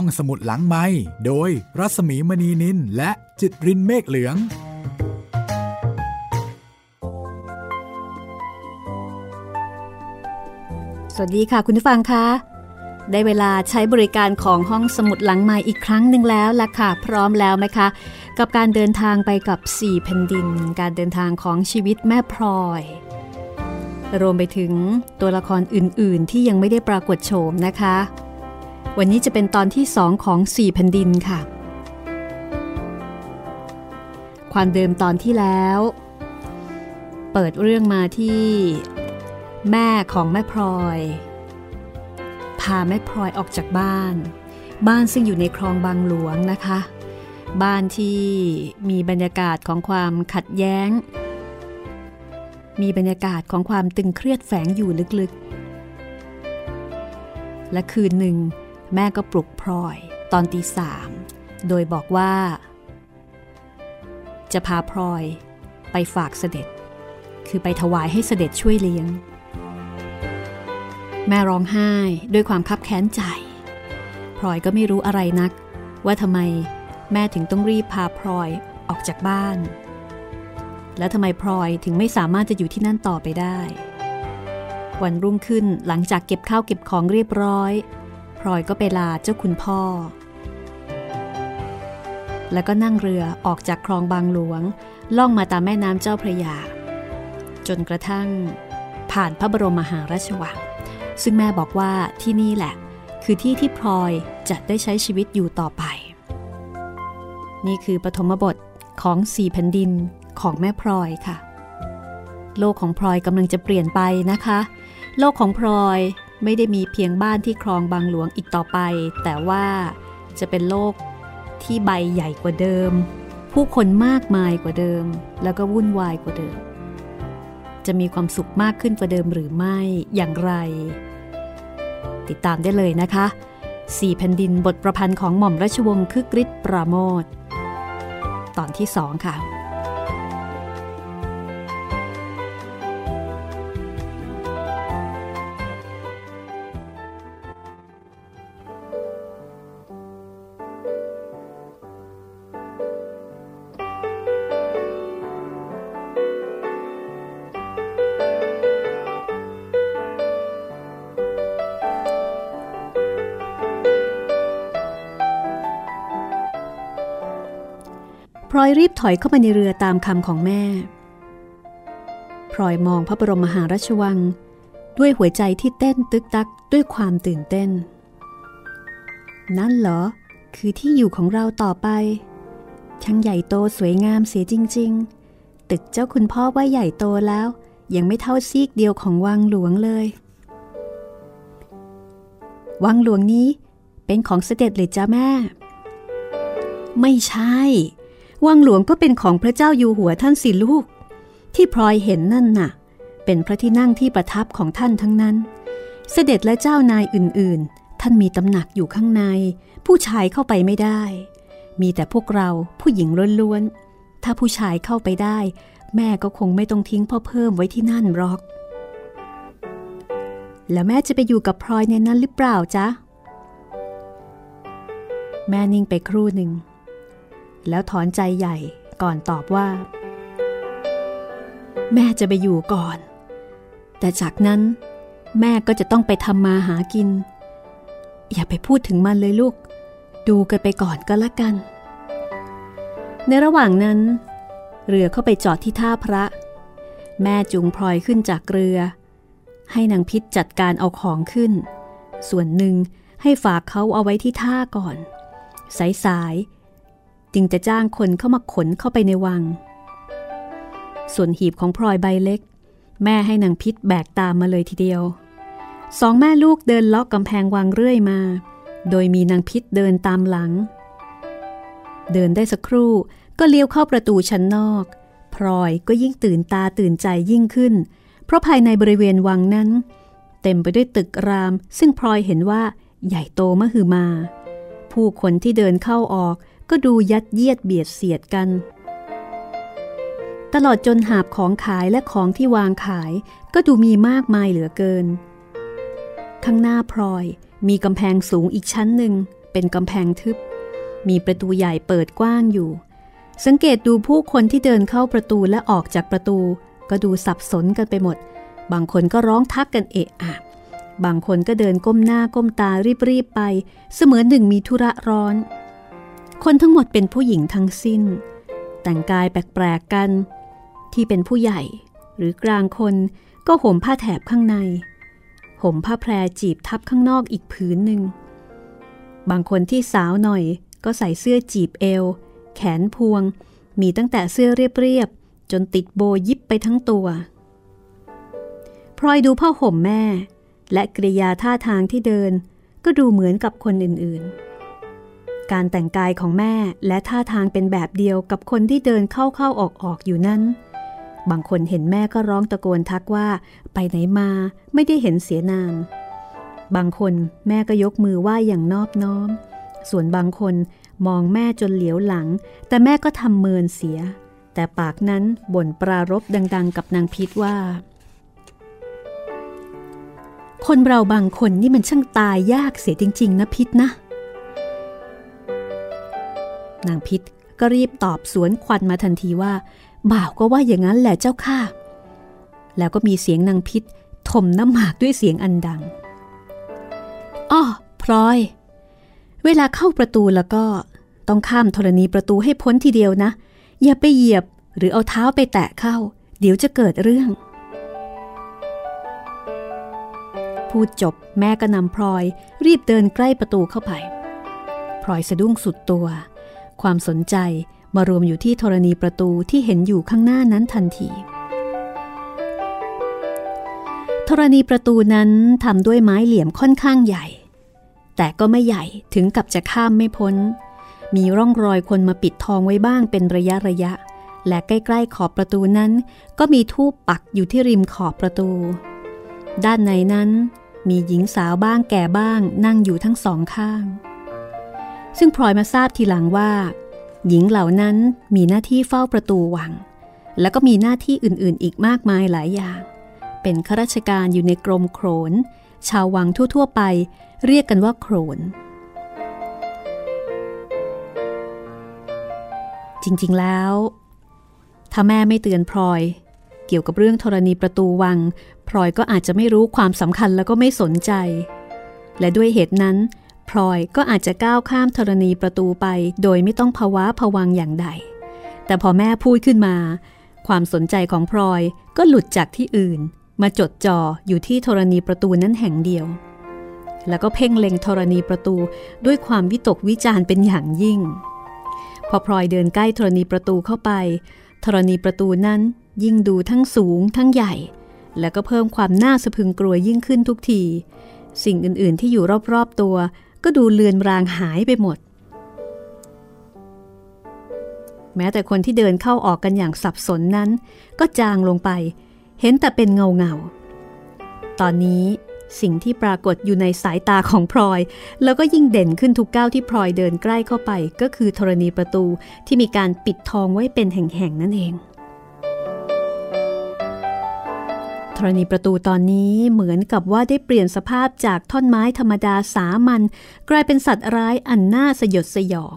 ห้องสมุดหลังไมค์โดยรัสมีมณีนินและจิตรินเมฆเหลืองสวัสดีค่ะคุณผู้ฟังคะได้เวลาใช้บริการของห้องสมุดหลังไมค์อีกครั้งหนึ่งแล้วล่ะค่ะพร้อมแล้วไหมคะกับการเดินทางไปกับ4แผ่นดินการเดินทางของชีวิตแม่พลอยรวมไปถึงตัวละครอื่นๆที่ยังไม่ได้ปรากฏโฉมนะคะวันนี้จะเป็นตอนที่2ของ4แผ่นดินค่ะความเดิมตอนที่แล้วเปิดเรื่องมาที่แม่ของแม่พลอยพาแม่พลอยออกจากบ้านซึ่งอยู่ในคลองบางหลวงนะคะบ้านที่มีบรรยากาศของความขัดแย้งมีบรรยากาศของความตึงเครียดแฝงอยู่ลึกๆและคืนหนึ่งแม่ก็ปลุกพลอยตอนตี 3โดยบอกว่าจะพาพลอยไปฝากเสด็จคือไปถวายให้เสด็จช่วยเลี้ยงแม่ร้องไห้ด้วยความคับแค้นใจพลอยก็ไม่รู้อะไรนักว่าทำไมแม่ถึงต้องรีบพาพลอยออกจากบ้านและทำไมพลอยถึงไม่สามารถจะอยู่ที่นั่นต่อไปได้วันรุ่งขึ้นหลังจากเก็บข้าวเก็บของเรียบร้อยพลอยก็ไปลาเจ้าคุณพ่อแล้วก็นั่งเรือออกจากคลองบางหลวงล่องมาตามแม่น้ำเจ้าพระยาจนกระทั่งผ่านพระบรมมหาราชวังซึ่งแม่บอกว่าที่นี่แหละคือที่ที่พลอยจะได้ใช้ชีวิตอยู่ต่อไปนี่คือปฐมบทของ4แผ่นดินของแม่พลอยค่ะโลกของพลอยกำลังจะเปลี่ยนไปนะคะโลกของพลอยไม่ได้มีเพียงบ้านที่คลองบางหลวงอีกต่อไปแต่ว่าจะเป็นโลกที่ใบใหญ่กว่าเดิมผู้คนมากมายกว่าเดิมแล้วก็วุ่นวายกว่าเดิมจะมีความสุขมากขึ้นกว่าเดิมหรือไม่อย่างไรติดตามได้เลยนะคะ4แผ่นดินบทประพันธ์ของหม่อมราชวงศ์คึกฤทธิ์ปราโมชตอนที่2ค่ะพลอยรีบถอยเข้าไปในเรือตามคำของแม่พลอยมองพระบรมมหาราชวังด้วยหัวใจที่เต้นตึกตักด้วยความตื่นเต้นนั่นเหรอคือที่อยู่ของเราต่อไปทั้งใหญ่โตสวยงามเสียจริงๆตึกเจ้าคุณพ่อว่าใหญ่โตแล้วยังไม่เท่าซีกเดียวของวังหลวงเลยวังหลวงนี้เป็นของเสด็จหรือจ้าแม่ไม่ใช่วังหลวงก็เป็นของพระเจ้าอยู่หัวท่านสิลูกที่พลอยเห็นนั่นน่ะเป็นพระที่นั่งที่ประทับของท่านทั้งนั้นเสด็จและเจ้านายอื่นๆท่านมีตำหนักอยู่ข้างในผู้ชายเข้าไปไม่ได้มีแต่พวกเราผู้หญิงล้วนๆถ้าผู้ชายเข้าไปได้แม่ก็คงไม่ต้องทิ้งพ่อเพิ่มไว้ที่นั่นหรอกแล้วแม่จะไปอยู่กับพลอยในนั้นหรือเปล่าจ๊ะแม่นิ่งไปครู่หนึ่งแล้วถอนใจใหญ่ก่อนตอบว่าแม่จะไปอยู่ก่อนแต่จากนั้นแม่ก็จะต้องไปทำมาหากินอย่าไปพูดถึงมันเลยลูกดูกันไปก่อนก็แล้วกันในระหว่างนั้นเรือเข้าไปจอดที่ท่าพระแม่จูงพลอยขึ้นจากเรือให้นางพิษจัดการเอาของขึ้นส่วนหนึ่งให้ฝากเขาเอาไว้ที่ท่าก่อนสายๆจึงจะจ้างคนเข้ามาขนเข้าไปในวังส่วนหีบของพลอยใบเล็กแม่ให้นางพิษแบกตามมาเลยทีเดียวสองแม่ลูกเดินเลาะกำแพงวังเรื่อยมาโดยมีนางพิษเดินตามหลังเดินได้สักครู่ก็เลี้ยวเข้าประตูชั้นนอกพลอยก็ยิ่งตื่นตาตื่นใจยิ่งขึ้นเพราะภายในบริเวณวังนั้นเต็มไปด้วยตึกรามซึ่งพลอยเห็นว่าใหญ่โตมหึมาผู้คนที่เดินเข้าออกก็ดูยัดเยียดเบียดเสียดกันตลอดจนหาบของขายและของที่วางขายก็ดูมีมากมายเหลือเกินข้างหน้าพลอยมีกำแพงสูงอีกชั้นหนึ่ง เป็นกำแพงทึบมีประตูใหญ่เปิดกว้างอยู่สังเกตดูผู้คนที่เดินเข้าประตูและออกจากประตูก็ดูสับสนกันไปหมดบางคนก็ร้องทักกันเอะอะบางคนก็เดินก้มหน้าก้มตารีบๆไปเสมือนหนึ่งมีธุระร้อนคนทั้งหมดเป็นผู้หญิงทั้งสิ้นแต่งกายแปลกๆกันที่เป็นผู้ใหญ่หรือกลางคนก็ห่มผ้าแถบข้างในห่มผ้าแพรจีบทับข้างนอกอีกผืนหนึ่งบางคนที่สาวหน่อยก็ใส่เสื้อจีบเอวแขนพวงมีตั้งแต่เสื้อเรียบๆจนติดโบยิบไปทั้งตัวพลอยดูผ้าห่มแม่และกริยาท่าทางที่เดินก็ดูเหมือนกับคนอื่นๆการแต่งกายของแม่และท่าทางเป็นแบบเดียวกับคนที่เดินเข้าๆออกๆอยู่นั้นบางคนเห็นแม่ก็ร้องตะโกนทักว่าไปไหนมาไม่ได้เห็นเสียนานบางคนแม่ก็ยกมือไหว้อย่างนอบน้อมส่วนบางคนมองแม่จนเหลียวหลังแต่แม่ก็ทำเมินเสียแต่ปากนั้นบ่นปรารภดังๆกับนางพิษว่าคนเราบางคนนี่มันช่างตายยากเสียจริงๆนะพิษนะนางพิษก็รีบตอบสวนควันมาทันทีว่าบ่าวก็ว่าอย่างนั้นแหละเจ้าค่ะแล้วก็มีเสียงนางพิษถมน้ำหมากด้วยเสียงอันดังอ้อพลอยเวลาเข้าประตูแล้วก็ต้องข้ามธรณีประตูให้พ้นทีเดียวนะอย่าไปเหยียบหรือเอาเท้าไปแตะเข้าเดี๋ยวจะเกิดเรื่องพูดจบแม่ก็นำพลอยรีบเดินใกล้ประตูเข้าไปพลอยสะดุ้งสุดตัวความสนใจมารวมอยู่ที่ธรณีประตูที่เห็นอยู่ข้างหน้านั้นทันทีธรณีประตูนั้นทำด้วยไม้เหลี่ยมค่อนข้างใหญ่แต่ก็ไม่ใหญ่ถึงกับจะข้ามไม่พ้นมีร่องรอยคนมาปิดทองไว้บ้างเป็นระยะและใกล้ๆขอบประตูนั้นก็มีธูปปักอยู่ที่ริมขอบประตูด้านในนั้นมีหญิงสาวบ้างแก่บ้างนั่งอยู่ทั้งสองข้างซึ่งพลอยมาทราบทีหลังว่าหญิงเหล่านั้นมีหน้าที่เฝ้าประตูวังแล้วก็มีหน้าที่อื่นๆอีกมากมายหลายอย่างเป็นข้าราชการอยู่ในกรมโขนชาววังทั่วๆไปเรียกกันว่าโขนจริงๆแล้วถ้าแม่ไม่เตือนพลอยเกี่ยวกับเรื่องธรณีประตูวังพลอยก็อาจจะไม่รู้ความสำคัญแล้วก็ไม่สนใจและด้วยเหตุนั้นพลอยก็อาจจะก้าวข้ามธรณีประตูไปโดยไม่ต้องภาวะผวังอย่างใดแต่พอแม่พูดขึ้นมาความสนใจของพลอยก็หลุดจากที่อื่นมาจดจ่ออยู่ที่ธรณีประตูนั้นแห่งเดียวแล้วก็เพ่งเล็งธรณีประตูด้วยความวิตกวิจารณ์เป็นอย่างยิ่งพอพลอยเดินใกล้ธรณีประตูเข้าไปธรณีประตูนั้นยิ่งดูทั้งสูงทั้งใหญ่แล้วก็เพิ่มความน่าสะพรึงกลัวยิ่งขึ้นทุกทีสิ่งอื่นๆที่อยู่รอบๆตัวก็ดูเลือนรางหายไปหมดแม้แต่คนที่เดินเข้าออกกันอย่างสับสนนั้นก็จางลงไปเห็นแต่เป็นเงาตอนนี้สิ่งที่ปรากฏอยู่ในสายตาของพลอยแล้วก็ยิ่งเด่นขึ้นทุกก้าวที่พลอยเดินใกล้เข้าไปก็คือธรณีประตูที่มีการปิดทองไว้เป็นแห่งๆนั่นเองธรณีประตูตอนนี้เหมือนกับว่าได้เปลี่ยนสภาพจากท่อนไม้ธรรมดาสามัญกลายเป็นสัตว์ร้ายอันน่าสยดสยอง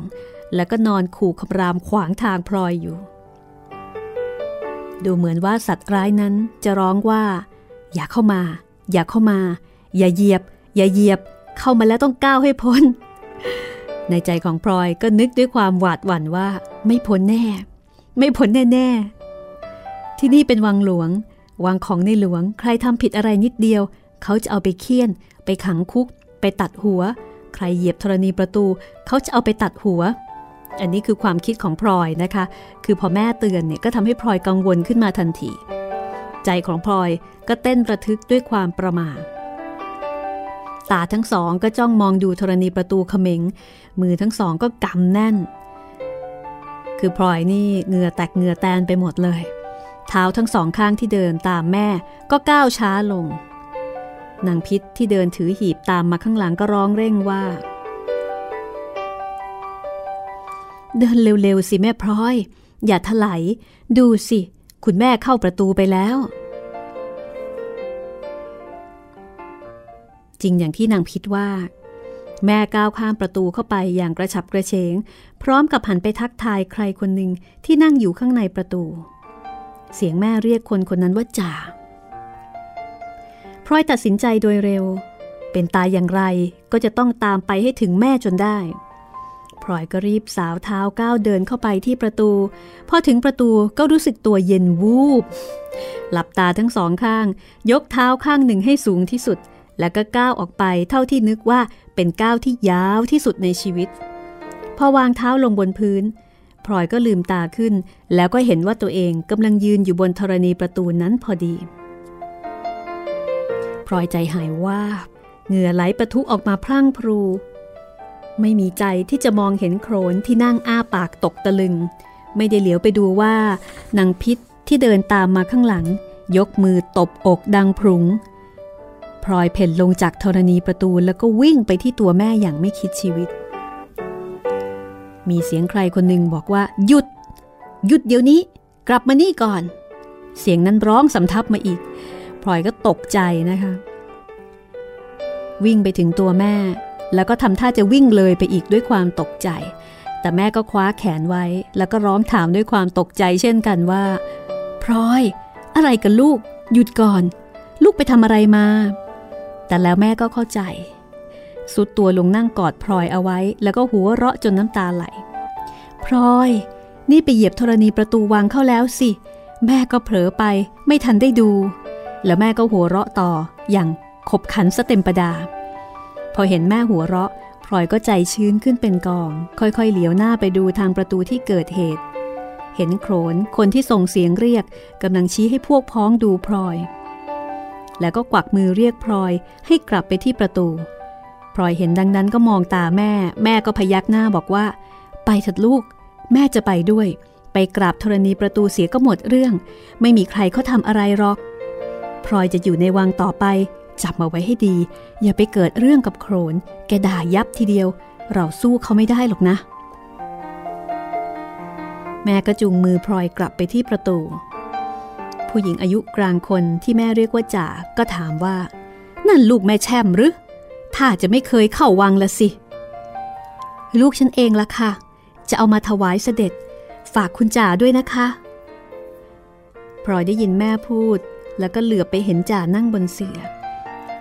แล้วก็นอนขู่คำรามขวางทางพลอยอยู่ดูเหมือนว่าสัตว์ร้ายนั้นจะร้องว่าอย่าเข้ามาอย่าเข้ามาอย่าเหยียบอย่าเหยียบเข้ามาแล้วต้องก้าวให้พ้นในใจของพลอยก็นึกด้วยความหวาดหวั่นว่าไม่พ้นแน่ไม่พ้นแน่ๆที่นี่เป็นวังหลวงวังของในหลวงใครทำผิดอะไรนิดเดียวเขาจะเอาไปเคี่ยนไปขังคุกไปตัดหัวใครเหยียบธรณีประตูเขาจะเอาไปตัดหัวอันนี้คือความคิดของพลอยนะคะคือพอแม่เตือนเนี่ยก็ทำให้พลอยกังวลขึ้นมาทันทีใจของพลอยก็เต้นระทึกด้วยความประหม่าตาทั้งสองก็จ้องมองดูธรณีประตูเขม็งมือทั้งสองก็กำแน่นคือพลอยนี่เหงื่อแตกเหงื่อแตนไปหมดเลยเท้าทั้งสองข้างที่เดินตามแม่ก็ก้าวช้าลงนางพิษที่เดินถือหีบตามมาข้างหลังก็ร้องเร่งว่าเดินเร็วๆสิแม่พลอยอย่าถลายดูสิคุณแม่เข้าประตูไปแล้วจริงอย่างที่นางพิษว่า แม่ก้าวข้ามประตูเข้าไปอย่างกระฉับกระเฉงพร้อมกับหันไปทักทายใครคนหนึ่งที่นั่งอยู่ข้างในประตูเสียงแม่เรียกคนคนนั้นว่าจ่าพลอยตัดสินใจโดยเร็วเป็นตายอย่างไรก็จะต้องตามไปให้ถึงแม่จนได้พลอยก็รีบสาวเท้าก้าวเดินเข้าไปที่ประตูพอถึงประตูก็รู้สึกตัวเย็นวูบหลับตาทั้งสองข้างยกเท้าข้างหนึ่งให้สูงที่สุดแล้วก็ก้าวออกไปเท่าที่นึกว่าเป็นก้าวที่ยาวที่สุดในชีวิตพอวางเท้าลงบนพื้นพลอยก็ลืมตาขึ้นแล้วก็เห็นว่าตัวเองกำลังยืนอยู่บนธรณีประตูนั้นพอดีพลอยใจหายวาบเหงื่อไหลปะทุออกมาพรั่งพรูไม่มีใจที่จะมองเห็นโขนที่นั่งอ้าปากตกตะลึงไม่ได้เหลียวไปดูว่านางพิษที่เดินตามมาข้างหลังยกมือตบอกดังพรุงพลอยเพ่นลงจากธรณีประตูแล้วก็วิ่งไปที่ตัวแม่อย่างไม่คิดชีวิตมีเสียงใครคนหนึ่งบอกว่าหยุดเดี๋ยวนี้กลับมานี่ก่อนเสียงนั้นร้องสำทับมาอีกพลอยก็ตกใจนะคะวิ่งไปถึงตัวแม่แล้วก็ทำท่าจะวิ่งเลยไปอีกด้วยความตกใจแต่แม่ก็คว้าแขนไว้แล้วก็ร้องถามด้วยความตกใจเช่นกันว่าพลอยอะไรกันลูกหยุดก่อนลูกไปทำอะไรมาแต่แล้วแม่ก็เข้าใจสุดตัวลงนั่งกอดพลอยเอาไว้แล้วก็หัวเราะจนน้ำตาไหลพลอยนี่ไปเหยียบธรณีประตูวังเข้าแล้วสิแม่ก็เผลอไปไม่ทันได้ดูแล้วแม่ก็หัวเราะต่ออย่างขบขันซะเต็มประดาพอเห็นแม่หัวเราะพลอยก็ใจชื้นขึ้นเป็นกองค่อยๆเหลียวหน้าไปดูทางประตูที่เกิดเหตุเห็นโขนคนที่ส่งเสียงเรียกกำลังชี้ให้พวกพ้องดูพลอยแล้วก็กวักมือเรียกพลอยให้กลับไปที่ประตูพลอยเห็นดังนั้นก็มองตาแม่แม่ก็พยักหน้าบอกว่าไปเถิดลูกแม่จะไปด้วยไปกราบธรณีประตูเสียก็หมดเรื่องไม่มีใครเขาทำอะไรหรอกพลอยจะอยู่ในวังต่อไปจับมาไว้ให้ดีอย่าไปเกิดเรื่องกับโขนแกด่ายับทีเดียวเราสู้เขาไม่ได้หรอกนะแม่ก็จูงมือพลอยกลับไปที่ประตูผู้หญิงอายุกลางคนที่แม่เรียกว่าจ่าก็ถามว่านั่นลูกแม่แช่มหรือถ้าจะไม่เคยเข้าวังละสิลูกฉันเองละค่ะจะเอามาถวายเสด็จฝากคุณจ่าด้วยนะคะพลอยได้ยินแม่พูดแล้วก็เหลือบไปเห็นจ่านั่งบนเสื่อ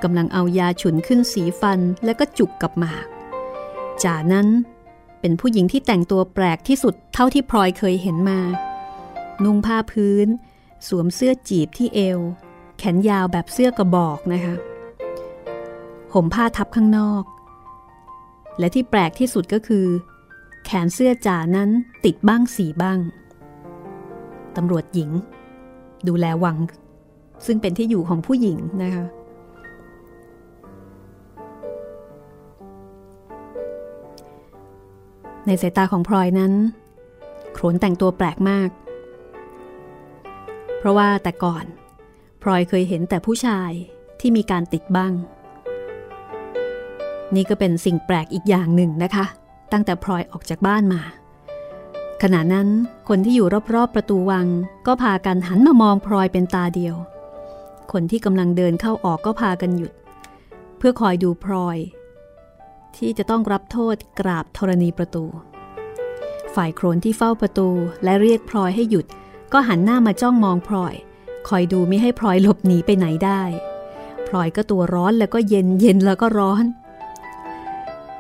กำลังเอายาฉุนขึ้นสีฟันแล้วก็จุกกับหมากจ่านั้นเป็นผู้หญิงที่แต่งตัวแปลกที่สุดเท่าที่พลอยเคยเห็นมานุ่งผ้าพื้นสวมเสื้อจีบที่เอวแขนยาวแบบเสื้อกระบอกนะคะห่มผ้าทับข้างนอกและที่แปลกที่สุดก็คือแขนเสื้อจ่านั้นติดบ้างสีบ้างตำรวจหญิงดูแลวังซึ่งเป็นที่อยู่ของผู้หญิงนะคะในสายตาของพลอยนั้นโขนแต่งตัวแปลกมากเพราะว่าแต่ก่อนพลอยเคยเห็นแต่ผู้ชายที่มีการติดบ้างนี่ก็เป็นสิ่งแปลกอีกอย่างหนึ่งนะคะตั้งแต่พลอยออกจากบ้านมาขณะนั้นคนที่อยู่รอบๆประตูวังก็พากันหันมามองพลอยเป็นตาเดียวคนที่กำลังเดินเข้าออกก็พากันหยุดเพื่อคอยดูพลอยที่จะต้องรับโทษกราบธรณีประตูฝ่ายโขนที่เฝ้าประตูและเรียกพลอยให้หยุดก็หันหน้ามาจ้องมองพลอยคอยดูไม่ให้พลอยหลบหนีไปไหนได้พลอยก็ตัวร้อนแล้วก็เย็นเย็นแล้วก็ร้อน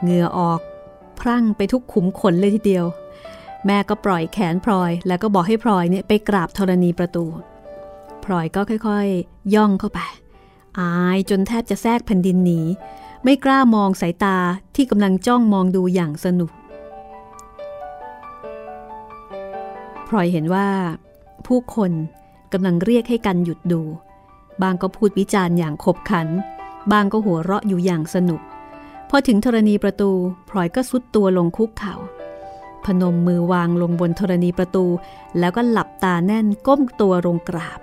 เหงื่อออกพรั่งไปทุกขุมขนเลยทีเดียวแม่ก็ปล่อยแขนพลอยแล้วก็บอกให้พลอยเนี่ยไปกราบธรณีประตูพลอยก็ค่อยๆย่องเข้าไปอายจนแทบจะแทรกแผ่นดินหนีไม่กล้ามองสายตาที่กำลังจ้องมองดูอย่างสนุกพลอยเห็นว่าผู้คนกำลังเรียกให้กันหยุดดูบางก็พูดวิจารณ์อย่างขบขันบางก็หัวเราะอยู่อย่างสนุกพอถึงธรณีประตูพลอยก็ซุดตัวลงคุกเข่าพนมมือวางลงบนธรณีประตูแล้วก็หลับตาแน่นก้มตัวลงกราบ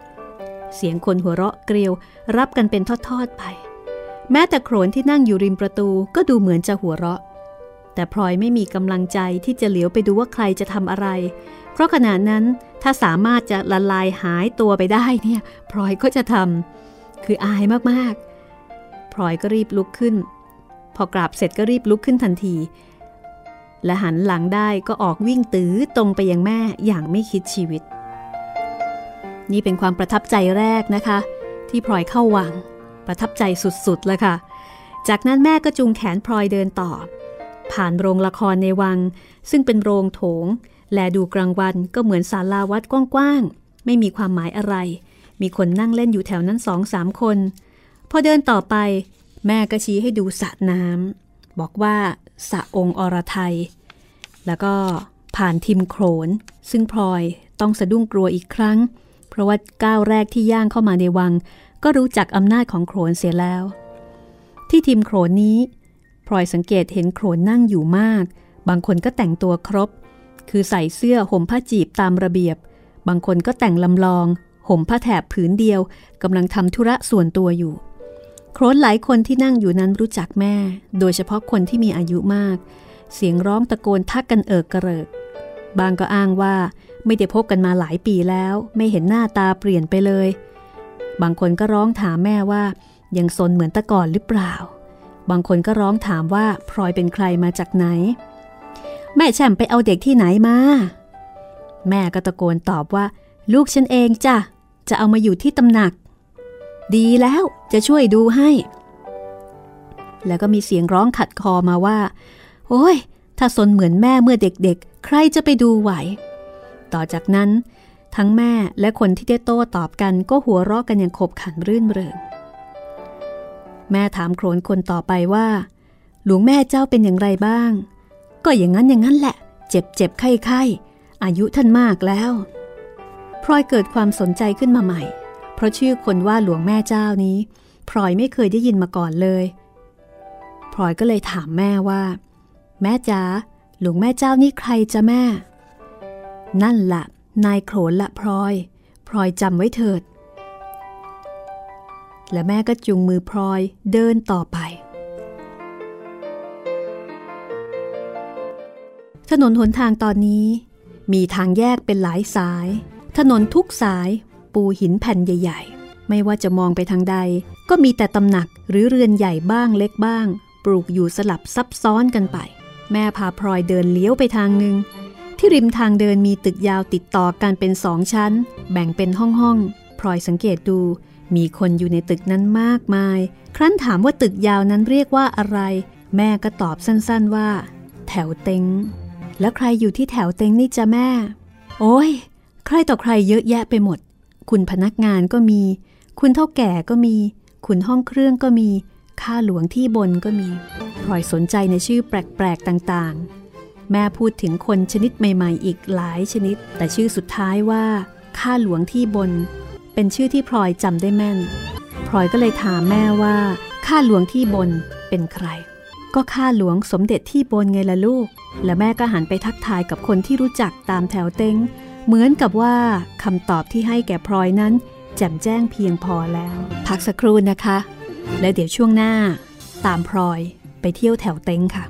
เสียงคนหัวเราะเกลียวรับกันเป็นทอดๆไปแม้แต่โขนที่นั่งอยู่ริมประตูก็ดูเหมือนจะหัวเราะแต่พลอยไม่มีกำลังใจที่จะเหลียวไปดูว่าใครจะทำอะไรเพราะขณะนั้นถ้าสามารถจะละลายหายตัวไปได้เนี่ยพลอยก็จะทำคืออายมากๆพลอยก็รีบลุกขึ้น พอกราบเสร็จก็รีบลุกขึ้นทันทีและหันหลังได้ก็ออกวิ่งตื้อตรงไปยังแม่อย่างไม่คิดชีวิตนี่เป็นความประทับใจแรกนะคะที่พลอยเข้าวังประทับใจสุดๆเลยค่ะจากนั้นแม่ก็จูงแขนพลอยเดินต่อผ่านโรงละครในวังซึ่งเป็นโรงโถงและดูกลางวันก็เหมือนศาลาวัดกว้างๆไม่มีความหมายอะไรมีคนนั่งเล่นอยู่แถวนั้น 2-3 คนพอเดินต่อไปแม่ก็ชี้ให้ดูสระน้ำบอกว่าสระองค์อรไทยแล้วก็ผ่านทิมโขนซึ่งพลอยต้องสะดุ้งกลัวอีกครั้งเพราะว่าก้าวแรกที่ย่างเข้ามาในวังก็รู้จักอำนาจของโขนเสียแล้วที่ทิมโขนนี้พลอยสังเกตเห็นโขนนั่งอยู่มากบางคนก็แต่งตัวครบคือใส่เสื้อห่มผ้าจีบตามระเบียบบางคนก็แต่งลำลองห่มผ้าแถบผืนเดียวกำลังทำธุระส่วนตัวอยู่โขนหลายคนที่นั่งอยู่นั้นรู้จักแม่โดยเฉพาะคนที่มีอายุมากเสียงร้องตะโกนทักกันเอิกกระเริกบางก็อ้างว่าไม่ได้พบกันมาหลายปีแล้วไม่เห็นหน้าตาเปลี่ยนไปเลยบางคนก็ร้องถามแม่ว่ายังซนเหมือนแต่ก่อนหรือเปล่าบางคนก็ร้องถามว่าพลอยเป็นใครมาจากไหนแม่แช่มไปเอาเด็กที่ไหนมาแม่ก็ตะโกนตอบว่าลูกฉันเองจ้ะจะเอามาอยู่ที่ตำหนักดีแล้วจะช่วยดูให้แล้วก็มีเสียงร้องขัดคอมาว่าโอ้ยถ้าสนเหมือนแม่เมื่อเด็กๆใครจะไปดูไหวต่อจากนั้นทั้งแม่และคนที่ได้โต้ตอบกันก็หัวเราะกันอย่างขบขันรื่นเริงแม่ถามโขนคนต่อไปว่าหลวงแม่เจ้าเป็นอย่างไรบ้างก็อย่างนั้นแหละเจ็บไข้ๆอายุท่านมากแล้วพลอยเกิดความสนใจขึ้นมาใหม่เพราะชื่อคนว่าหลวงแม่เจ้านี้พลอยไม่เคยได้ยินมาก่อนเลยพลอยก็เลยถามแม่ว่าแม่จ๋าหลวงแม่เจ้านี่ใครจ๊ะแม่นั่นละนายโขนละพลอยจำไว้เถิดและแม่ก็จุงมือพลอยเดินต่อไปถนนหนทางตอนนี้มีทางแยกเป็นหลายสายถนนทุกสายปูหินแผ่นใหญ่ๆไม่ว่าจะมองไปทางใดก็มีแต่ตำหนักหรือเรือนใหญ่บ้างเล็กบ้างปลูกอยู่สลับซับซ้อนกันไปแม่พาพลอยเดินเลี้ยวไปทางหนึ่งที่ริมทางเดินมีตึกยาวติดต่อกันเป็น2 ชั้นแบ่งเป็นห้องๆพลอยสังเกตดูมีคนอยู่ในตึกนั้นมากมายครั้นถามว่าตึกยาวนั้นเรียกว่าอะไรแม่ก็ตอบสั้นๆว่าแถวเต็งแล้วใครอยู่ที่แถวเต็งนี่จ้ะแม่โอ้ยใครต่อใครเยอะแยะไปหมดคุณพนักงานก็มีคุณเฒ่าแก่ก็มีคุณห้องเครื่องก็มีข้าหลวงที่บนก็มีพลอยสนใจในชื่อแปลกๆต่างๆแม่พูดถึงคนชนิดใหม่ๆอีกหลายชนิดแต่ชื่อสุดท้ายว่าข้าหลวงที่บนเป็นชื่อที่พลอยจำได้แม่นพลอยก็เลยถามแม่ว่าข้าหลวงที่บนเป็นใครก็ข้าหลวงสมเด็จที่บนไงล่ะลูกและแม่ก็หันไปทักทายกับคนที่รู้จักตามแถวเต็งเหมือนกับว่าคำตอบที่ให้แก่พลอยนั้นแจ่มแจ้งเพียงพอแล้วพักสักครู่นะคะและเดี๋ยวช่วงหน้าตามพลอยไปเที่ยวแถวเต็งค่ะ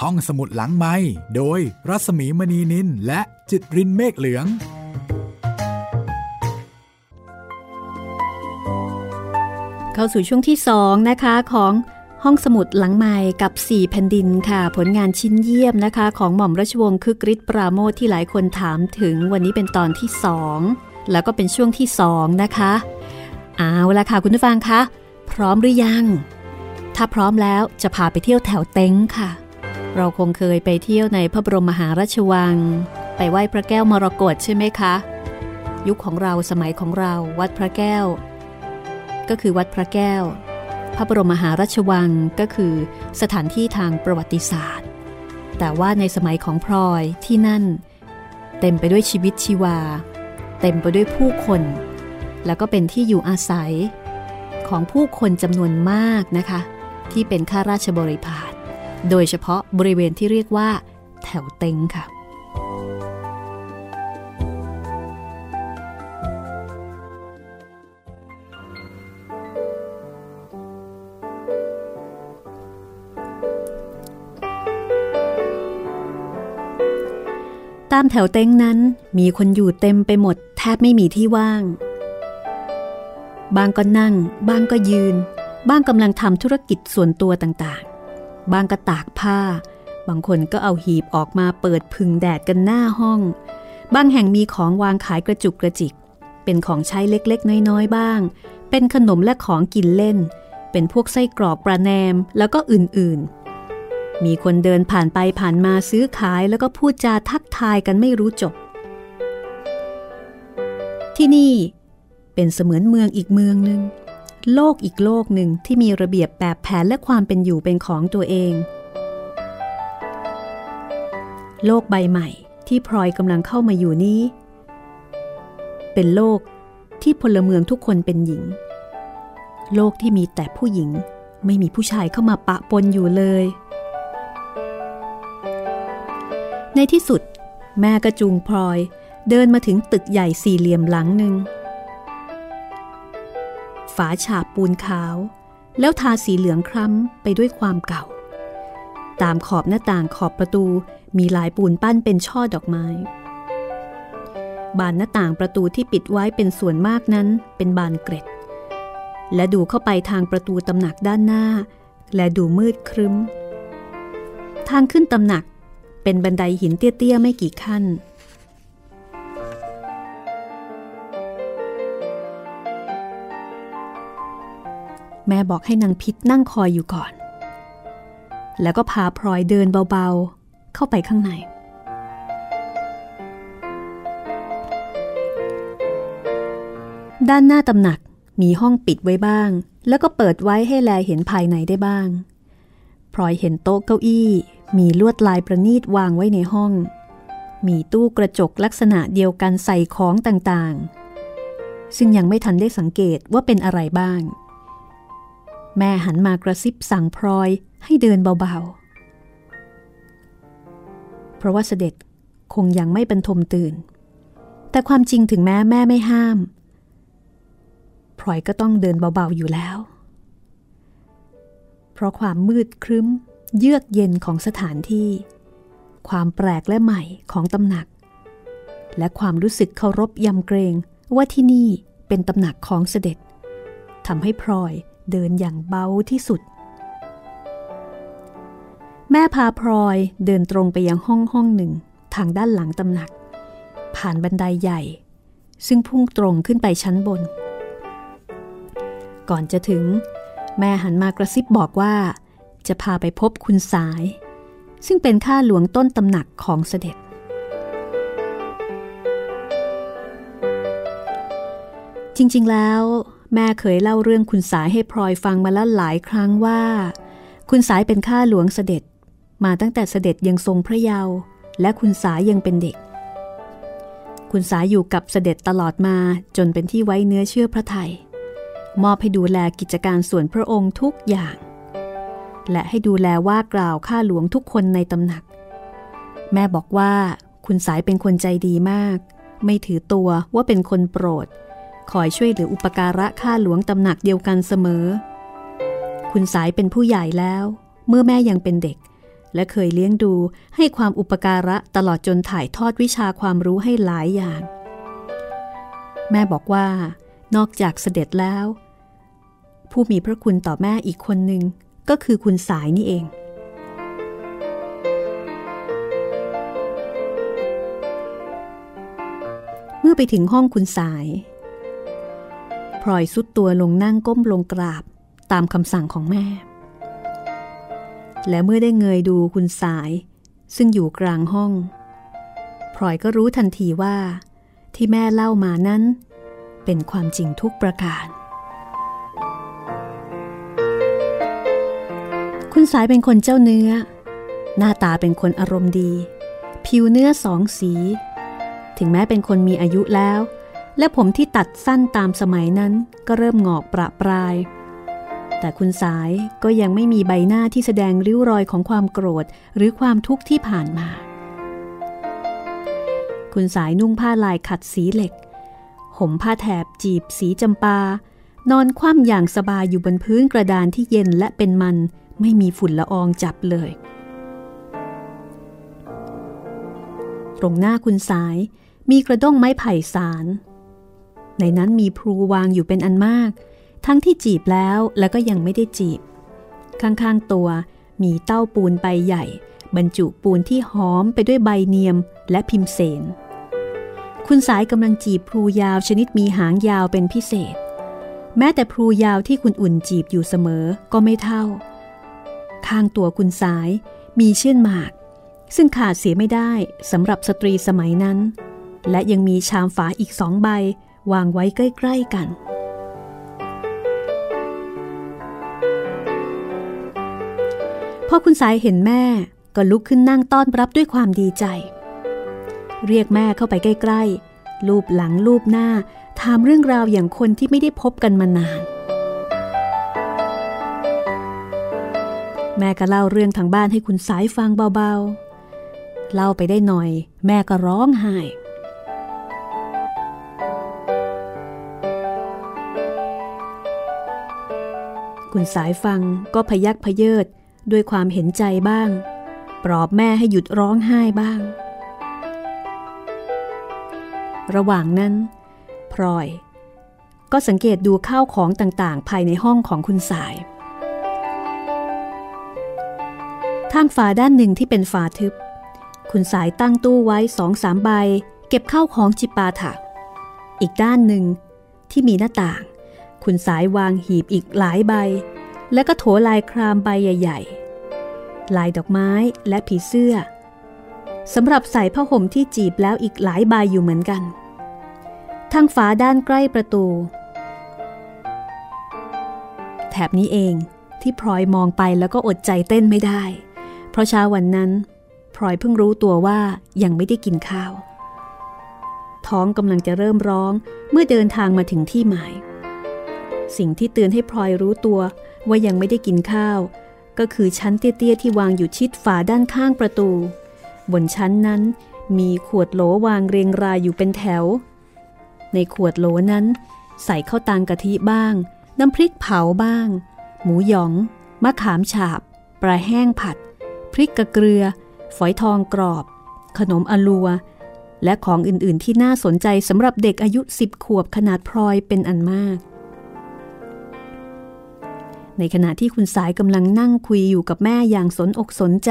ห้องสมุดหลังไมค์โดยรัศมีมณีนินและจิตรินเมฆเหลืองเข้าสู่ช่วงที่2นะคะของห้องสมุดหลังไมค์กับ4แผ่นดินค่ะผลงานชิ้นเยี่ยมนะคะของหม่อมราชวงศ์คึกฤทธิ์ปราโมชที่หลายคนถามถึงวันนี้เป็นตอนที่2แล้วก็เป็นช่วงที่2นะคะเอาล่ะค่ะคุณผู้ฟังคะพร้อมหรือยังถ้าพร้อมแล้วจะพาไปเที่ยวแถวเต็งค่ะเราคงเคยไปเที่ยวในพระบรมมหาราชวังไปไหว้พระแก้วมรกตใช่ไหมคะยุคของเราสมัยของเราวัดพระแก้วก็คือวัดพระแก้วพระบรมมหาราชวังก็คือสถานที่ทางประวัติศาสตร์แต่ว่าในสมัยของพลอยที่นั่นเต็มไปด้วยชีวิตชีวาเต็มไปด้วยผู้คนแล้วก็เป็นที่อยู่อาศัยของผู้คนจำนวนมากนะคะที่เป็นข้าราชบริพารโดยเฉพาะบริเวณที่เรียกว่าแถวเต็งค่ะตามแถวเต็งนั้นมีคนอยู่เต็มไปหมดแทบไม่มีที่ว่างบางก็นั่งบางก็ยืน บ้างกำลังทำธุรกิจส่วนตัวต่างๆบางก็ตากผ้าบางคนก็เอาหีบออกมาเปิดพึ่งแดดกันหน้าห้องบางแห่งมีของวางขายกระจุกกระจิกเป็นของใช้เล็กๆน้อยๆบ้างเป็นขนมและของกินเล่นเป็นพวกไส้กรอกปลาแหนมแล้วก็อื่นๆมีคนเดินผ่านไปผ่านมาซื้อขายแล้วก็พูดจาทักทายกันไม่รู้จบที่นี่เป็นเสมือนเมืองอีกเมืองนึงโลกอีกโลกหนึ่งที่มีระเบียบแบบแผนและความเป็นอยู่เป็นของตัวเองโลกใบใหม่ที่พลอยกำลังเข้ามาอยู่นี้เป็นโลกที่พลเมืองทุกคนเป็นหญิงโลกที่มีแต่ผู้หญิงไม่มีผู้ชายเข้ามาปะปนอยู่เลยในที่สุดแม่ก็จูงพลอยเดินมาถึงตึกใหญ่สี่เหลี่ยมหลังหนึ่งฝาฉาบปูนขาวแล้วทาสีเหลืองคล้ำไปด้วยความเก่าตามขอบหน้าต่างขอบประตูมีลายปูนปั้นเป็นช่อดอกไม้บานหน้าต่างประตูที่ปิดไว้เป็นส่วนมากนั้นเป็นบานเกร็ดและดูเข้าไปทางประตูตำหนักด้านหน้าและดูมืดครึ้มทางขึ้นตำหนักเป็นบันไดหินเตี้ยๆไม่กี่ขั้นแม่บอกให้นางพิษนั่งคอยอยู่ก่อนแล้วก็พาพลอยเดินเบาๆเข้าไปข้างในด้านหน้าตำหนักมีห้องปิดไว้บ้างแล้วก็เปิดไว้ให้แลเห็นภายในได้บ้างพลอยเห็นโต๊ะเก้าอี้มีลวดลายประณีตวางไว้ในห้องมีตู้กระจกลักษณะเดียวกันใส่ของต่างๆซึ่งยังไม่ทันได้สังเกตว่าเป็นอะไรบ้างแม่หันมากระซิบสั่งพลอยให้เดินเบาๆเพราะว่าเสด็จคงยังไม่บรรทมตื่นแต่ความจริงถึงแม้แม่ไม่ห้ามพลอยก็ต้องเดินเบาๆอยู่แล้วเพราะความมืดครึ้มเยือกเย็นของสถานที่ความแปลกและใหม่ของตำหนักและความรู้สึกเคารพยำเกรงว่าที่นี่เป็นตำหนักของเสด็จทำให้พลอยเดินอย่างเบาที่สุดแม่พาพลอยเดินตรงไปยังห้องหนึ่งทางด้านหลังตำหนักผ่านบันไดใหญ่ซึ่งพุ่งตรงขึ้นไปชั้นบนก่อนจะถึงแม่หันมากระซิบบอกว่าจะพาไปพบคุณสายซึ่งเป็นข้าหลวงต้นตำหนักของเสด็จจริงๆแล้วแม่เคยเล่าเรื่องคุณสายให้พลอยฟังมาแล้วหลายครั้งว่าคุณสายเป็นข้าหลวงเสด็จมาตั้งแต่เสด็จยังทรงพระเยาว์และคุณสายยังเป็นเด็กคุณสายอยู่กับเสด็จตลอดมาจนเป็นที่ไว้เนื้อเชื่อพระทัยมอบให้ดูแลกิจการส่วนพระองค์ทุกอย่างและให้ดูแลว่ากล่าวข้าหลวงทุกคนในตำหนักแม่บอกว่าคุณสายเป็นคนใจดีมากไม่ถือตัวว่าเป็นคนโปรดคอยช่วยเหลืออุปการะข้าหลวงตำหนักเดียวกันเสมอคุณสายเป็นผู้ใหญ่แล้วเมื่อแม่ยังเป็นเด็กและเคยเลี้ยงดูให้ความอุปการะตลอดจนถ่ายทอดวิชาความรู้ให้หลายอย่างแม่บอกว่านอกจากเสด็จแล้วผู้มีพระคุณต่อแม่อีกคนหนึ่งก็คือคุณสายนี่เองเมื่อไปถึงห้องคุณสายพลอยสุดตัวลงนั่งก้มลงกราบตามคำสั่งของแม่และเมื่อได้เงยดูคุณสายซึ่งอยู่กลางห้องพลอยก็รู้ทันทีว่าที่แม่เล่ามานั้นเป็นความจริงทุกประการคุณสายเป็นคนเจ้าเนื้อหน้าตาเป็นคนอารมณ์ดีผิวเนื้อสองสีถึงแม้เป็นคนมีอายุแล้วและผมที่ตัดสั้นตามสมัยนั้นก็เริ่มงอกประปรายแต่คุณสายก็ยังไม่มีใบหน้าที่แสดงริ้วรอยของความโกรธหรือความทุกข์ที่ผ่านมาคุณสายนุ่งผ้าลายขัดสีเหล็กห่มผ้าแถบจีบสีจำปานอนคว่ำอย่างสบายอยู่บนพื้นกระดานที่เย็นและเป็นมันไม่มีฝุ่นละอองจับเลยตรงหน้าคุณสายมีกระด้งไม้ไผ่สารในนั้นมีพลูวางอยู่เป็นอันมาก ทั้งที่จีบแล้วแล้วก็ยังไม่ได้จีบข้างๆตัวมีเต้าปูนใบใหญ่บรรจุปูนที่หอมไปด้วยใบเนียมและพิมเสนคุณสายกำลังจีบพลูยาวชนิดมีหางยาวเป็นพิเศษแม้แต่พลูยาวที่คุณอุ่นจีบอยู่เสมอก็ไม่เท่าข้างตัวคุณสายมีเชื่อนหมากซึ่งขาดเสียไม่ได้สำหรับสตรีสมัยนั้นและยังมีชามฝาอีก2ใบวางไว้ใกล้ๆกันพอคุณสายเห็นแม่ก็ลุกขึ้นนั่งต้อนรับด้วยความดีใจเรียกแม่เข้าไปใกล้ๆลูบหลังลูบหน้าถามเรื่องราวอย่างคนที่ไม่ได้พบกันมานานแม่ก็เล่าเรื่องทางบ้านให้คุณสายฟังเบาๆเล่าไปได้หน่อยแม่ก็ร้องไห้คุณสายฟังก็พยักพเยิดด้วยความเห็นใจบ้างปลอบแม่ให้หยุดร้องไห้บ้างระหว่างนั้นพลอยก็สังเกตดูข้าวของต่างๆภายในห้องของคุณสายทางฝาด้านหนึ่งที่เป็นฝาทึบคุณสายตั้งตู้ไว้ 2-3 ใบเก็บข้าวของจิปาถะอีกด้านหนึ่งที่มีหน้าต่างคุณสายวางหีบอีกหลายใบและก็โถลายครามใบใหญ่ๆลายดอกไม้และผีเสื้อสำหรับใส่ผ้าห่มที่จีบแล้วอีกหลายใบอยู่เหมือนกันทางฝาด้านใกล้ประตูแถบนี้เองที่พลอยมองไปแล้วก็อดใจเต้นไม่ได้เพราะเช้าวันนั้นพลอยเพิ่งรู้ตัวว่ายังไม่ได้กินข้าวท้องกำลังจะเริ่มร้องเมื่อเดินทางมาถึงที่หมายสิ่งที่เตือนให้พลอยรู้ตัวว่ายังไม่ได้กินข้าวก็คือชั้นเตี้ยๆที่วางอยู่ชิดฝาด้านข้างประตูบนชั้นนั้นมีขวดโหลวางเรียงรายอยู่เป็นแถวในขวดโหลนั้นใส่ข้าวตังกะทิบ้างน้ำพริกเผาบ้างหมูหยองมะขามฉาบปลาแห้งผัดพริกกะเกลือฝอยทองกรอบขนมอลัวและของอื่นๆที่น่าสนใจสำหรับเด็กอายุ10 ขวบขนาดพลอยเป็นอันมากในขณะที่คุณสายกำลังนั่งคุยอยู่กับแม่อย่างสนอกสนใจ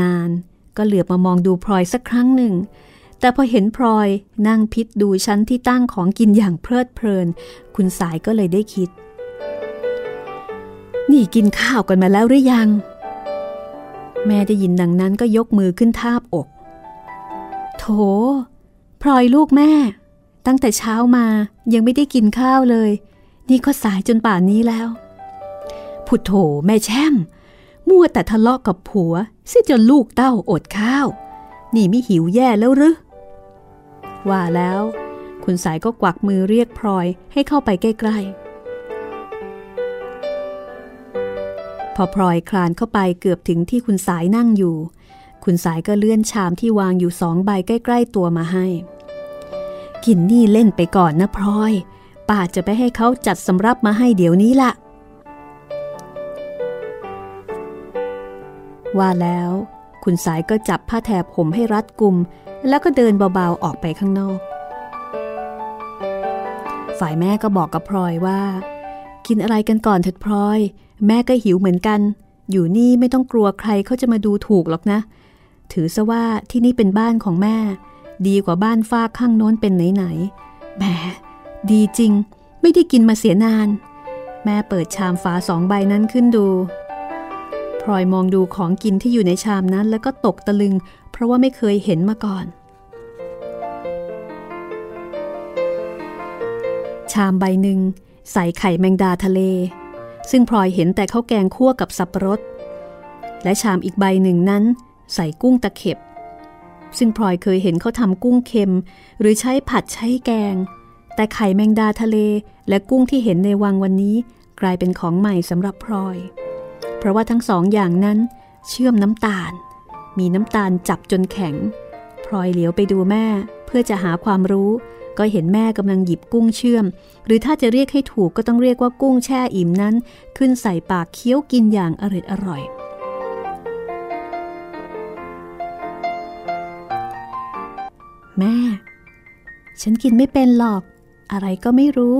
นานๆก็เหลือบมามองดูพลอยสักครั้งหนึ่งแต่พอเห็นพลอยนั่งพิจดูชั้นที่ตั้งของกินอย่างเพลิดเพลินคุณสายก็เลยได้คิดนี่กินข้าวกันมาแล้วหรือยังแม่ได้ยินดังนั้นก็ยกมือขึ้นทาบอกโถพลอยลูกแม่ตั้งแต่เช้ามายังไม่ได้กินข้าวเลยนี่ก็สายจนป่านนี้แล้วผุดโถแม่แช่มมัวแต่ทะเลาะกับผัวเสียจนลูกเต้าอดข้าวนี่ไม่หิวแย่แล้วหรือว่าแล้วคุณสายก็กวักมือเรียกพลอยให้เข้าไปใกล้ๆพอพลอยคลานเข้าไปเกือบถึงที่คุณสายนั่งอยู่คุณสายก็เลื่อนชามที่วางอยู่2 ใบใกล้ๆตัวมาให้กินนี่เล่นไปก่อนนะพลอยป้าจะไปให้เขาจัดสำรับมาให้เดี๋ยวนี้ล่ะว่าแล้วคุณสายก็จับผ้าแถบห่มให้รัดกุมแล้วก็เดินเบาๆออกไปข้างนอกฝ่ายแม่ก็บอกกับพลอยว่ากินอะไรกันก่อนเถิดพลอยแม่ก็หิวเหมือนกันอยู่นี่ไม่ต้องกลัวใครเขาจะมาดูถูกหรอกนะถือซะว่าที่นี่เป็นบ้านของแม่ดีกว่าบ้านฝ้าข้างโน้นเป็นไหนๆแหมดีจริงไม่ได้กินมาเสียนานแม่เปิดชามฝา2 ใบนั้นขึ้นดูพลอยมองดูของกินที่อยู่ในชามนั้นแล้วก็ตกตะลึงเพราะว่าไม่เคยเห็นมาก่อนชามใบหนึ่งใส่ไข่แมงดาทะเลซึ่งพลอยเห็นแต่ข้าวแกงคั่วกับสับปะรดและชามอีกใบหนึ่งนั้นใส่กุ้งตะเข็บซึ่งพลอยเคยเห็นเขาทำกุ้งเค็มหรือใช้ผัดใช้แกงแต่ไข่แมงดาทะเลและกุ้งที่เห็นในวังวันนี้กลายเป็นของใหม่สำหรับพลอยเพราะว่าทั้ง2 อย่างนั้นเชื่อมน้ำตาลมีน้ำตาลจับจนแข็งพลอยเหลียวไปดูแม่เพื่อจะหาความรู้ก็เห็นแม่กำลังหยิบกุ้งเชื่อมหรือถ้าจะเรียกให้ถูกก็ต้องเรียกว่ากุ้งแช่อิ่มนั้นขึ้นใส่ปากเคี้ยวกินอย่างอร่อยอร่อยแม่ฉันกินไม่เป็นหรอกอะไรก็ไม่รู้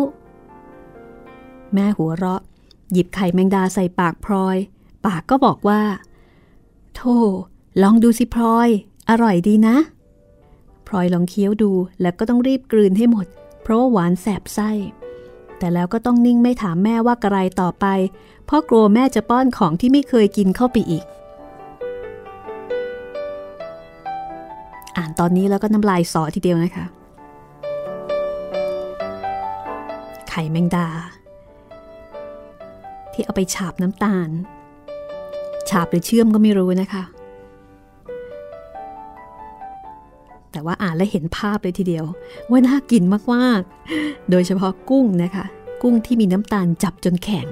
แม่หัวเราะหยิบไข่แมงดาใส่ปากพลอยปากก็บอกว่าโธ่ลองดูสิพลอยอร่อยดีนะพลอยลองเคี้ยวดูแล้วก็ต้องรีบกลืนให้หมดเพราะว่าหวานแสบไส้แต่แล้วก็ต้องนิ่งไม่ถามแม่ว่ากระไรต่อไปเพราะกลัวแม่จะป้อนของที่ไม่เคยกินเข้าไปอีกอ่านตอนนี้แล้วก็น้ำลายสอทีเดียวนะคะไข่แมงดาที่เอาไปฉาบน้ำตาลฉาบหรือเชื่อมก็ไม่รู้นะคะแต่ว่าอ่านและเห็นภาพเลยทีเดียวว่าน่ากินมากๆโดยเฉพาะกุ้งนะคะกุ้งที่มีน้ำตาลจับจนแข็ง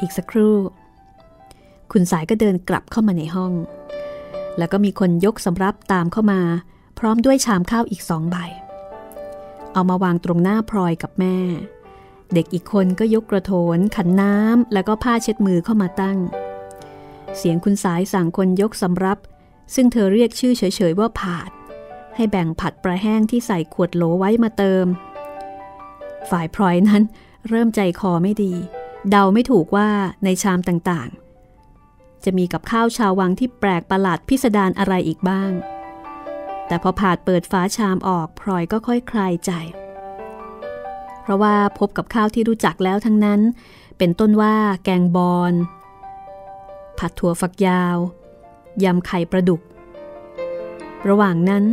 อีกสักครู่คุณสายก็เดินกลับเข้ามาในห้องแล้วก็มีคนยกสำรับตามเข้ามาพร้อมด้วยชามข้าวอีก2 ใบเอามาวางตรงหน้าพลอยกับแม่เด็กอีกคนก็ยกกระโถนขันน้ำแล้วก็ผ้าเช็ดมือเข้ามาตั้งเสียงคุณสายสั่งคนยกสำรับซึ่งเธอเรียกชื่อเฉยๆว่าผาดให้แบ่งผัดปลาแห้งที่ใส่ขวดโหลไว้มาเติมฝ่ายพลอยนั้นเริ่มใจคอไม่ดีเดาไม่ถูกว่าในชามต่างๆจะมีกับข้าวชาววังที่แปลกประหลาดพิสดารอะไรอีกบ้างแต่พอผาดเปิดฝาชามออกพลอยก็ค่อยคลายใจเพราะว่าพบกับข้าวที่รู้จักแล้วทั้งนั้นเป็นต้นว่าแกงบอนผัดถั่วฝักยาวยำไข่ปลาดุกระหว่างนั้น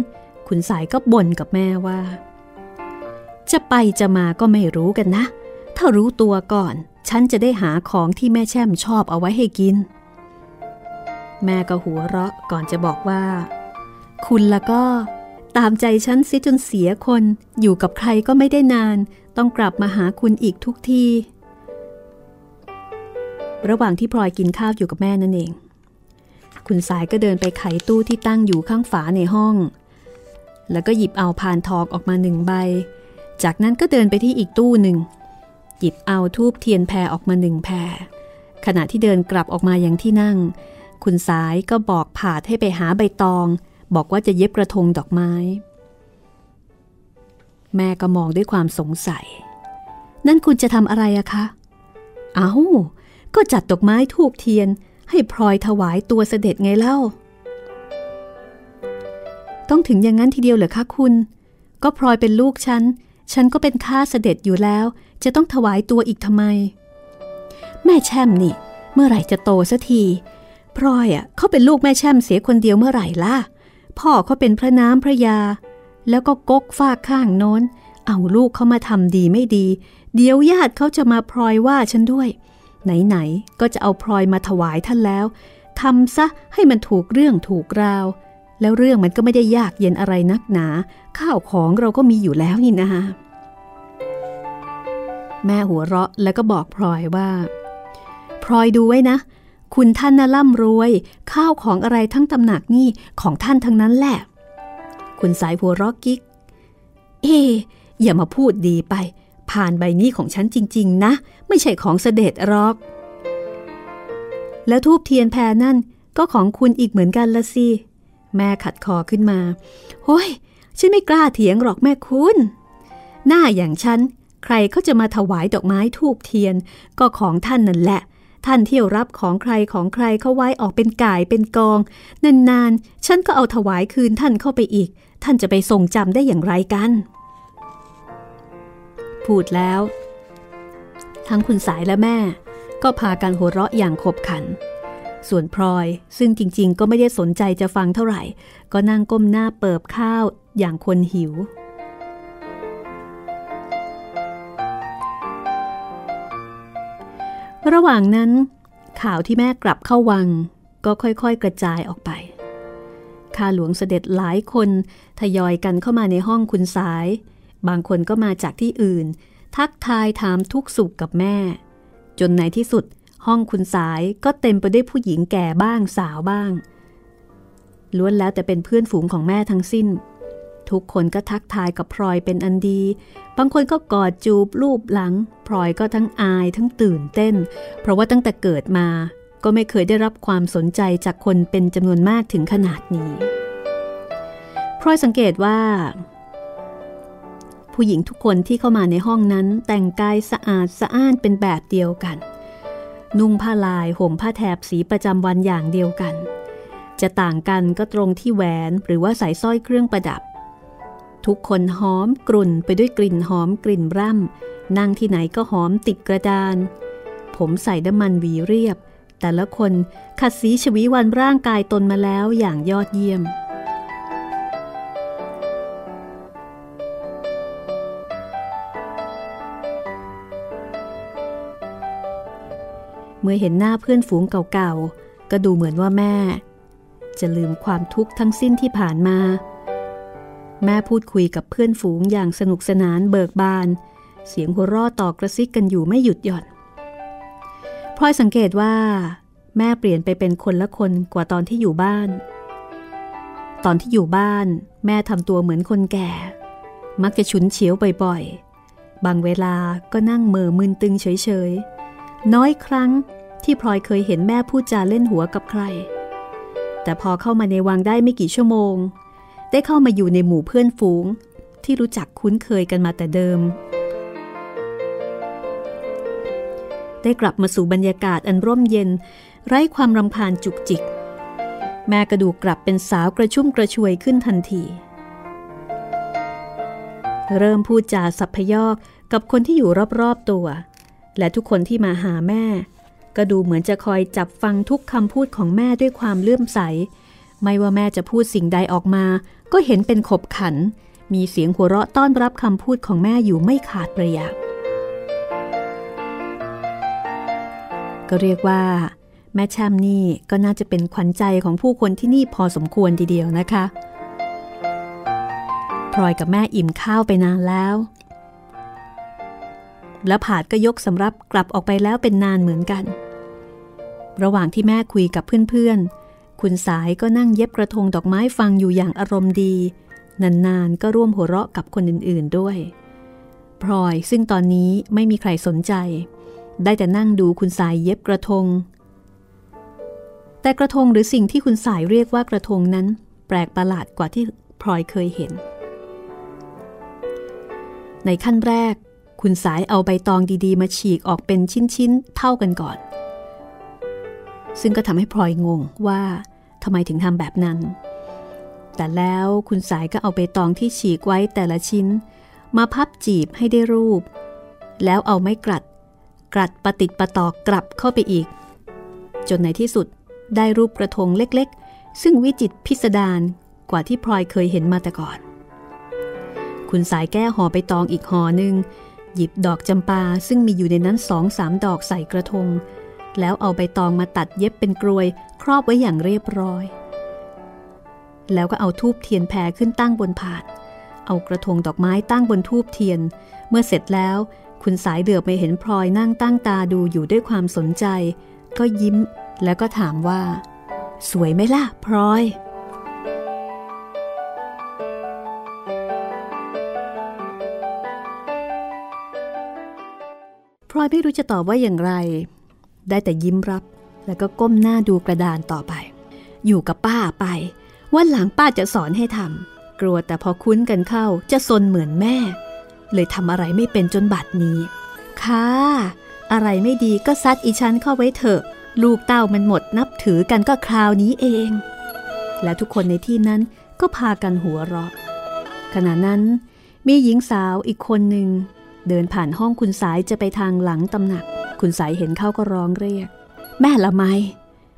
ขุนสายก็บ่นกับแม่ว่าจะไปจะมาก็ไม่รู้กันนะถ้ารู้ตัวก่อนฉันจะได้หาของที่แม่แช่มชอบเอาไว้ให้กินแม่ก็หัวเราะก่อนจะบอกว่าคุณละก็ตามใจฉันซิจนเสียคนอยู่กับใครก็ไม่ได้นานต้องกลับมาหาคุณอีกทุกทีระหว่างที่พลอยกินข้าวอยู่กับแม่นั่นเองคุณสายก็เดินไปไขตู้ที่ตั้งอยู่ข้างฝาในห้องแล้วก็หยิบเอาพานทองออกมา1 ใบจากนั้นก็เดินไปที่อีกตู้หนึ่งหยิบเอาทูบเทียนแพรออกมา1 แพรขณะที่เดินกลับออกมายังที่นั่งคุณสายก็บอกผาดให้ไปหาใบตองบอกว่าจะเย็บกระทงดอกไม้แม่ก็มองด้วยความสงสัยนั่นคุณจะทำอะไรอะคะอ้าวก็จัดดอกไม้ธูปเทียนให้พลอยถวายตัวเสด็จไงเล่าต้องถึงอย่างนั้นทีเดียวเหรอคะคุณก็พลอยเป็นลูกฉันก็เป็นข้าเสด็จอยู่แล้วจะต้องถวายตัวอีกทำไมแม่แช่มนี่เมื่อไหร่จะโตสักทีพลอยอะเขาเป็นลูกแม่แช่มเสียคนเดียวเมื่อไหร่ล่ะพ่อเขาเป็นพระน้ำพระยาแล้วก็กกฝากข้างโน้นเอาลูกเขามาทำดีไม่ดีเดี๋ยวญาติเขาจะมาพลอยว่าฉันด้วยไหนๆก็จะเอาพลอยมาถวายท่านแล้วทำซะให้มันถูกเรื่องถูกราวแล้วเรื่องมันก็ไม่ได้ยากเย็นอะไรนักหนาข้าวของเราก็มีอยู่แล้วนี่นะแม่หัวเราะแล้วก็บอกพลอยว่าพลอยดูไว้นะคุณท่านน่ะร่ำรวยข้าวของอะไรทั้งตำหนักนี่ของท่านทั้งนั้นแหละคุณสายหัวเราะกิ๊กอย่ามาพูดดีไปผ่านใบนี้ของฉันจริงๆนะไม่ใช่ของเสด็จหรอกแล้วธูปเทียนแพรนั่นก็ของคุณอีกเหมือนกันละสิแม่ขัดคอขึ้นมาโอ้ยฉันไม่กล้าเถียงหรอกแม่คุณหน้าอย่างฉันใครเขาจะมาถวายดอกไม้ธูปเทียนก็ของท่านนั่นแหละท่านเที่ยวรับของใครเข้าไว้ออกเป็นก่ายเป็นกองนานๆฉันก็เอาถวายคืนท่านเข้าไปอีกท่านจะไปทรงจำได้อย่างไรกันพูดแล้วทั้งคุณสายและแม่ก็พากันหัวเราะอย่างขบขันส่วนพลอยซึ่งจริงๆก็ไม่ได้สนใจจะฟังเท่าไหร่ก็นั่งก้มหน้าเปิบข้าวอย่างคนหิวระหว่างนั้นข่าวที่แม่กลับเข้าวังก็ค่อยๆกระจายออกไปข้าหลวงเสด็จหลายคนทยอยกันเข้ามาในห้องคุณสายบางคนก็มาจากที่อื่นทักทายถามทุกสุขกับแม่จนในที่สุดห้องคุณสายก็เต็มไปด้วยผู้หญิงแก่บ้างสาวบ้างล้วนแล้วแต่เป็นเพื่อนฝูงของแม่ทั้งสิ้นทุกคนก็ทักทายกับพลอยเป็นอันดีบางคนก็กอดจูบลูบหลังพลอยก็ทั้งอายทั้งตื่นเต้นเพราะว่าตั้งแต่เกิดมาก็ไม่เคยได้รับความสนใจจากคนเป็นจำนวนมากถึงขนาดนี้พลอยสังเกตว่า ผู้หญิงทุกคนที่เข้ามาในห้องนั้นแต่งกายสะอาดสะอ้านเป็นแบบเดียวกันนุ่งผ้าลายห่มผ้าแถบสีประจำวันอย่างเดียวกันจะต่างกันก็ตรงที่แหวนหรือว่าสายสร้อยเครื่องประดับทุกคนหอมกรุ่นไปด้วยกลิ่นหอมกลิ่นร่ำนั่งที่ไหนก็หอมติดกระดานผมใส่น้ำมันหวีเรียบแต่ละคนขัดสีชวีวันร่างกายตนมาแล้วอย่างยอดเยี่ยมเมื่อเห็นหน้าเพื่อนฝูงเก่าๆก็ดูเหมือนว่าแม่จะลืมความทุกข์ทั้งสิ้นที่ผ่านมาแม่พูดคุยกับเพื่อนฝูงอย่างสนุกสนานเบิกบานเสียงหัวเราะต่อกระซิกกันอยู่ไม่หยุดหย่อนพลอยสังเกตว่าแม่เปลี่ยนไปเป็นคนละคนกว่าตอนที่อยู่บ้านแม่ทำตัวเหมือนคนแก่มักจะฉุนเฉียวบ่อยๆบางเวลาก็นั่งเม่อมึนตึงเฉยๆน้อยครั้งที่พลอยเคยเห็นแม่พูดจาเล่นหัวกับใครแต่พอเข้ามาในวังได้ไม่กี่ชั่วโมงได้เข้ามาอยู่ในหมู่เพื่อนฝูงที่รู้จักคุ้นเคยกันมาแต่เดิมได้กลับมาสู่บรรยากาศอันร่มเย็นไร้ความรำคาญจุกจิกแม่ก็ดูกลับเป็นสาวกระชุ่มกระชวยขึ้นทันทีเริ่มพูดจาสัพพยอกกับคนที่อยู่รอบๆตัวและทุกคนที่มาหาแม่ก็ดูเหมือนจะคอยจับฟังทุกคำพูดของแม่ด้วยความเลื่อมใสไม่ว่าแม่จะพูดสิ่งใดออกมาก็เห็นเป็นขบขันมีเสียงหัวเราะต้อนรับคำพูดของแม่อยู่ไม่ขาดประโยคก็เรียกว่าแม่แช่มนี่ก็น่าจะเป็นขวัญใจของผู้คนที่นี่พอสมควรทีเดียวนะคะพลอยกับแม่อิ่มข้าวไปนานแล้วและผาดก็ยกสำรับกลับออกไปแล้วเป็นนานเหมือนกันระหว่างที่แม่คุยกับเพื่อนๆคุณสายก็นั่งเย็บกระทงดอกไม้ฟังอยู่อย่างอารมณ์ดีนานๆก็ร่วมหัวเราะกับคนอื่นๆด้วยพลอยซึ่งตอนนี้ไม่มีใครสนใจได้แต่นั่งดูคุณสายเย็บกระทงแต่กระทงหรือสิ่งที่คุณสายเรียกว่ากระทงนั้นแปลกประหลาดกว่าที่พลอยเคยเห็นในขั้นแรกคุณสายเอาใบตองดีๆมาฉีกออกเป็นชิ้นๆเท่ากันก่อนซึ่งก็ทำให้พลอยงงว่าทำไมถึงทำแบบนั้นแต่แล้วคุณสายก็เอาใบตองที่ฉีกไว้แต่ละชิ้นมาพับจีบให้ได้รูปแล้วเอาไม้กลัดประติดประต่อกลับเข้าไปอีกจนในที่สุดได้รูปกระทงเล็กๆซึ่งวิจิตรพิสดารกว่าที่พลอยเคยเห็นมาแต่ก่อนคุณสายแก้ห่อใบตองอีกห่อหนึ่งหยิบดอกจำปาซึ่งมีอยู่ในนั้น 2-3 ดอกใส่กระทงแล้วเอาใบตองมาตัดเย็บเป็นกลวยครอบไว้อย่างเรียบร้อยแล้วก็เอาธูปเทียนแผ่ขึ้นตั้งบนผาดเอากระทงดอกไม้ตั้งบนธูปเทียนเมื่อเสร็จแล้วคุณสายเดือบไปเห็นพลอยนั่งตั้งตาดูอยู่ด้วยความสนใจก็ยิ้มแล้วก็ถามว่าสวยไหมล่ะพลอยพลอยไม่รู้จะตอบว่าอย่างไรได้แต่ยิ้มรับแล้วก็ก้มหน้าดูกระดานต่อไปอยู่กับป้าไปวันหลังป้าจะสอนให้ทำกลัวแต่พอคุ้นกันเข้าจะซนเหมือนแม่เลยทำอะไรไม่เป็นจนบัดนี้ค่ะอะไรไม่ดีก็ซัดอีฉันเข้าไว้เถอะลูกเต้ามันหมดนับถือกันก็คราวนี้เองและทุกคนในที่นั้นก็พากันหัวเราะขณะนั้นมีหญิงสาวอีกคนหนึ่งเดินผ่านห้องคุณสายจะไปทางหลังตำหนักคุณสายเห็นเข้าก็ร้องเรียกแม่ละไม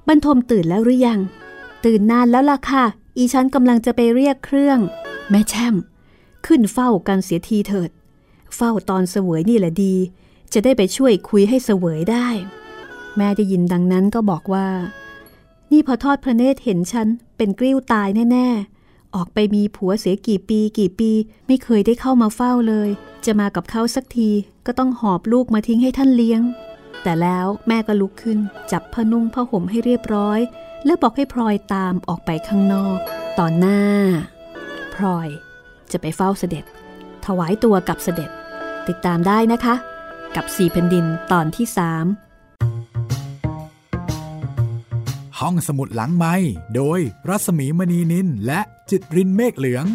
บรรทมตื่นแล้วหรือยังตื่นนานแล้วล่ะค่ะอีฉันกำลังจะไปเรียกเครื่องแม่แช่มขึ้นเฝ้ากันเสียทีเถิดเฝ้าตอนเสวยนี่แหละดีจะได้ไปช่วยคุยให้เสวยได้แม่ได้ยินดังนั้นก็บอกว่านี่พอทอดพระเนตรเห็นฉันเป็นกลิ้วตายแน่ๆออกไปมีผัวเสียกี่ปีไม่เคยได้เข้ามาเฝ้าเลยจะมากับเขาสักทีก็ต้องหอบลูกมาทิ้งให้ท่านเลี้ยงแต่แล้วแม่ก็ลุกขึ้นจับผ้านุ่งผ้าห่มให้เรียบร้อยแล้วบอกให้พลอยตามออกไปข้างนอกตอนหน้าพลอยจะไปเฝ้าเสด็จถวายตัวกับเสด็จติดตามได้นะคะกับ4แผ่นดินตอนที่3ห้องสมุดหลังไมค์โดยรัศมีมณีนินและจิตรินเมฆเหลือง